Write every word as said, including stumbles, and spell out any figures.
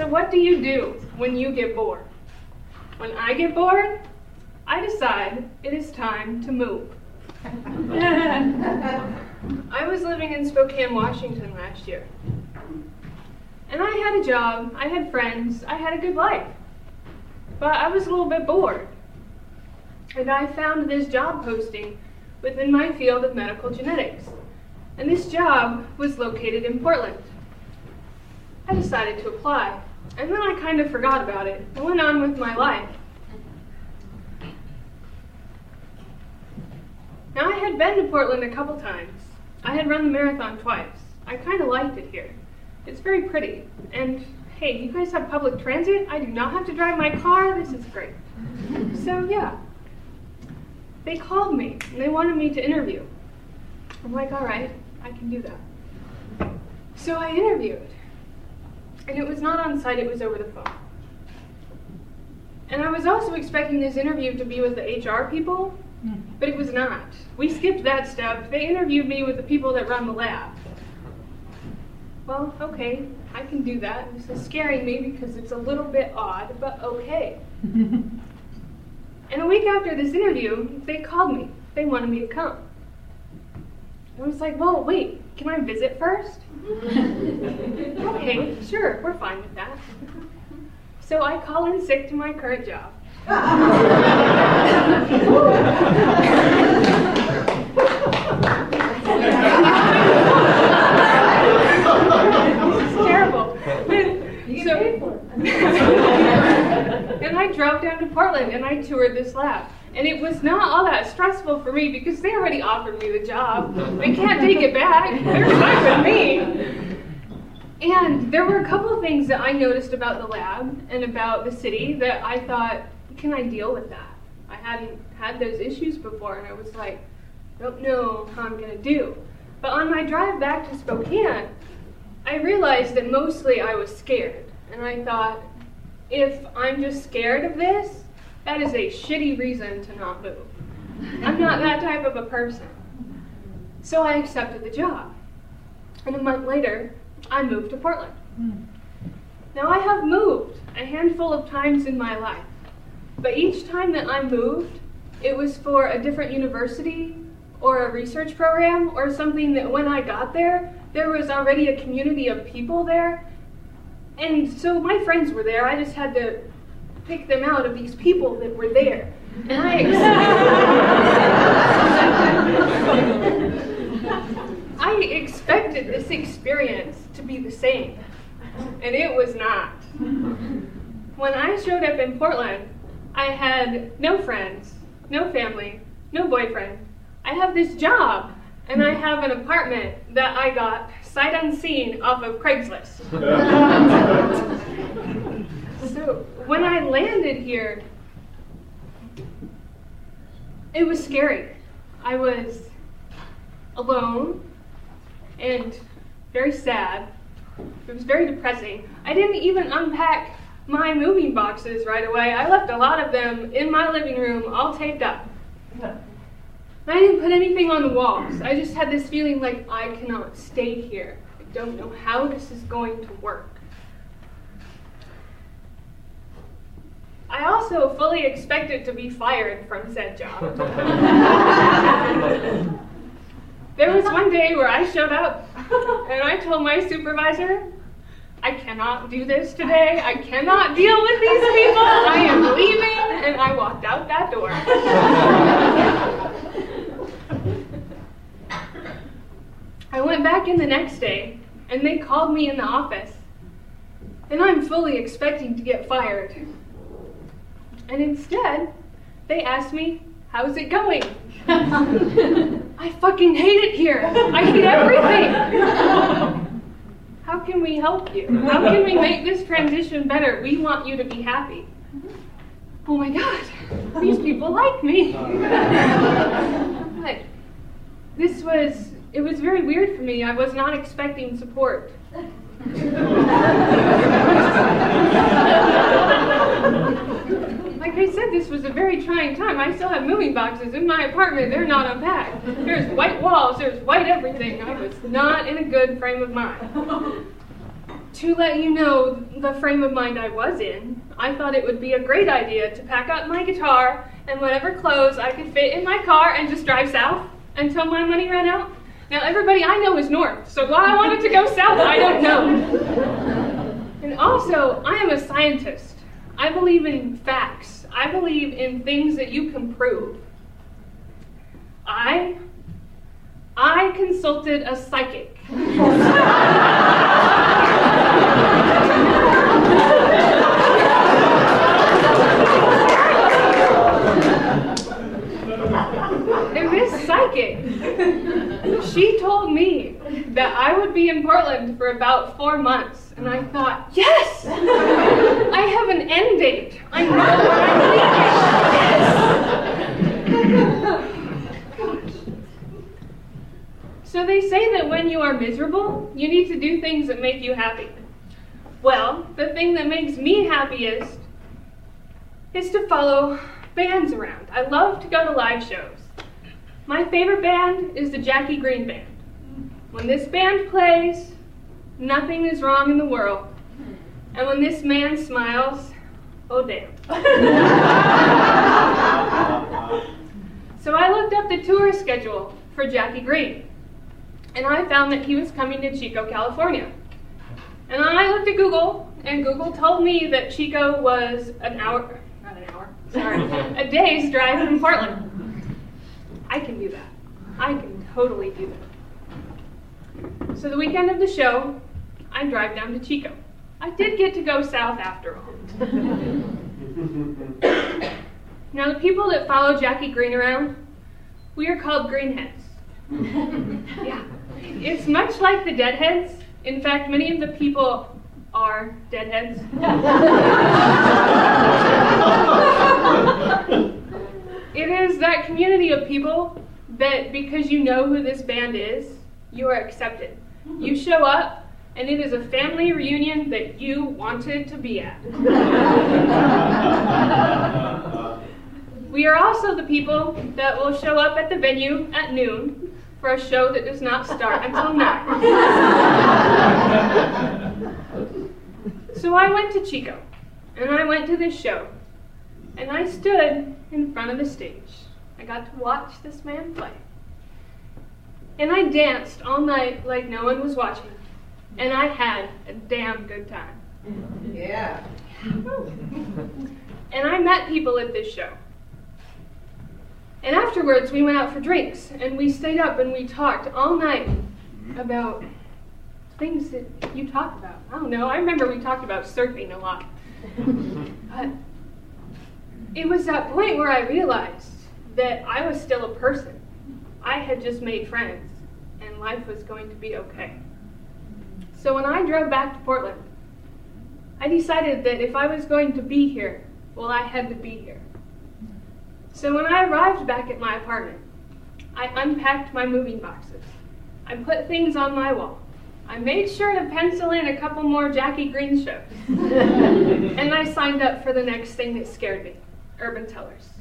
So what do you do when you get bored? When I get bored, I decide it is time to move. I was living in Spokane, Washington last year. And I had a job, I had friends, I had a good life. But I was a little bit bored. And I found this job posting within my field of medical genetics. And this job was located in Portland. I decided to apply, and then I kind of forgot about it and went on with my life. Now, I had been to Portland a couple times. I had run the marathon twice. I kind of liked it here. It's very pretty. And hey, you guys have public transit? I do not have to drive my car. This is great. So yeah. They called me, and they wanted me to interview. I'm like, all right, I can do that. So I interviewed. And it was not on site, it was over the phone. And I was also expecting this interview to be with the H R people, but it was not. We skipped that step. They interviewed me with the people that run the lab. Well, okay, I can do that. This is scaring me because it's a little bit odd, but okay. And a week after this interview, they called me. They wanted me to come. I was like, well, wait, can I visit first? Okay, sure, we're fine with that. So I call in sick to my current job. This is terrible. You get paid for it. And I drove down to Portland and I toured this lab. And it was not all that stressful for me because they already offered me the job. They can't take it back. They're fine with me. And there were a couple of things that I noticed about the lab and about the city that I thought, can I deal with that? I hadn't had those issues before, and I was like, don't know how I'm going to do. But on my drive back to Spokane, I realized that mostly I was scared. And I thought, if I'm just scared of this, that is a shitty reason to not move. I'm not that type of a person. So I accepted the job. And a month later, I moved to Portland. Now I have moved a handful of times in my life. But each time that I moved, it was for a different university or a research program or something that when I got there, there was already a community of people there. And so my friends were there. I just had to pick them out of these people that were there. And I expected, I expected this experience to be the same, and it was not. When I showed up in Portland, I had no friends, no family, no boyfriend. I have this job, and I have an apartment that I got sight unseen off of Craigslist. So when I landed here, it was scary. I was alone and very sad. It was very depressing. I didn't even unpack my moving boxes right away. I left a lot of them in my living room, all taped up. I didn't put anything on the walls. I just had this feeling like I cannot stay here. I don't know how this is going to work. I also fully expected to be fired from said job. There was one day where I showed up and I told my supervisor, I cannot do this today. I cannot deal with these people. I am leaving. And I walked out that door. I went back in the next day and they called me in the office. And I'm fully expecting to get fired. And instead, they asked me, how's it going? I fucking hate it here. I hate everything. How can we help you? How can we make this transition better? We want you to be happy. Oh my God, these people like me. But this was, it was very weird for me. I was not expecting support. Like I said, this was a very trying time. I still have moving boxes in my apartment. They're not unpacked. There's white walls. There's white everything. I was not in a good frame of mind. To let you know the frame of mind I was in, I thought it would be a great idea to pack up my guitar and whatever clothes I could fit in my car and just drive south until my money ran out. Now everybody I know is north, so why I wanted to go south, I don't know. And also, I am a scientist. I believe in facts. I believe in things that you can prove. I, I consulted a psychic. And this psychic, she told me that I would be in Portland for about four months, and I thought, yes! I have an end date. I know what I'm thinking. Yes! So they say that when you are miserable, you need to do things that make you happy. Well, the thing that makes me happiest is to follow bands around. I love to go to live shows. My favorite band is the Jackie Greene Band. When this band plays, nothing is wrong in the world. And when this man smiles, oh damn. So I looked up the tour schedule for Jackie Greene, and I found that he was coming to Chico, California. And I looked at Google, and Google told me that Chico was an hour, not an hour, sorry, a day's drive from Portland. I can do that. I can totally do that. So the weekend of the show, I drive down to Chico. I did get to go south after all. Now the people that follow Jackie Greene around, we are called Greenheads. Yeah. It's much like the Deadheads. In fact, many of the people are Deadheads. It is that community of people that, because you know who this band is, you are accepted. You show up, and it is a family reunion that you wanted to be at. We are also the people that will show up at the venue at noon for a show that does not start until nine. So I went to Chico, and I went to this show. And I stood in front of the stage. I got to watch this man play. And I danced all night like no one was watching. And I had a damn good time. Yeah. And I met people at this show. And afterwards, we went out for drinks. And we stayed up and we talked all night about things that you talk about. I don't know. I remember we talked about surfing a lot. But it was that point where I realized that I was still a person. I had just made friends, and life was going to be okay. So when I drove back to Portland, I decided that if I was going to be here, well, I had to be here. So when I arrived back at my apartment, I unpacked my moving boxes. I put things on my wall. I made sure to pencil in a couple more Jackie Greene shows. And I signed up for the next thing that scared me. Urban Tellers.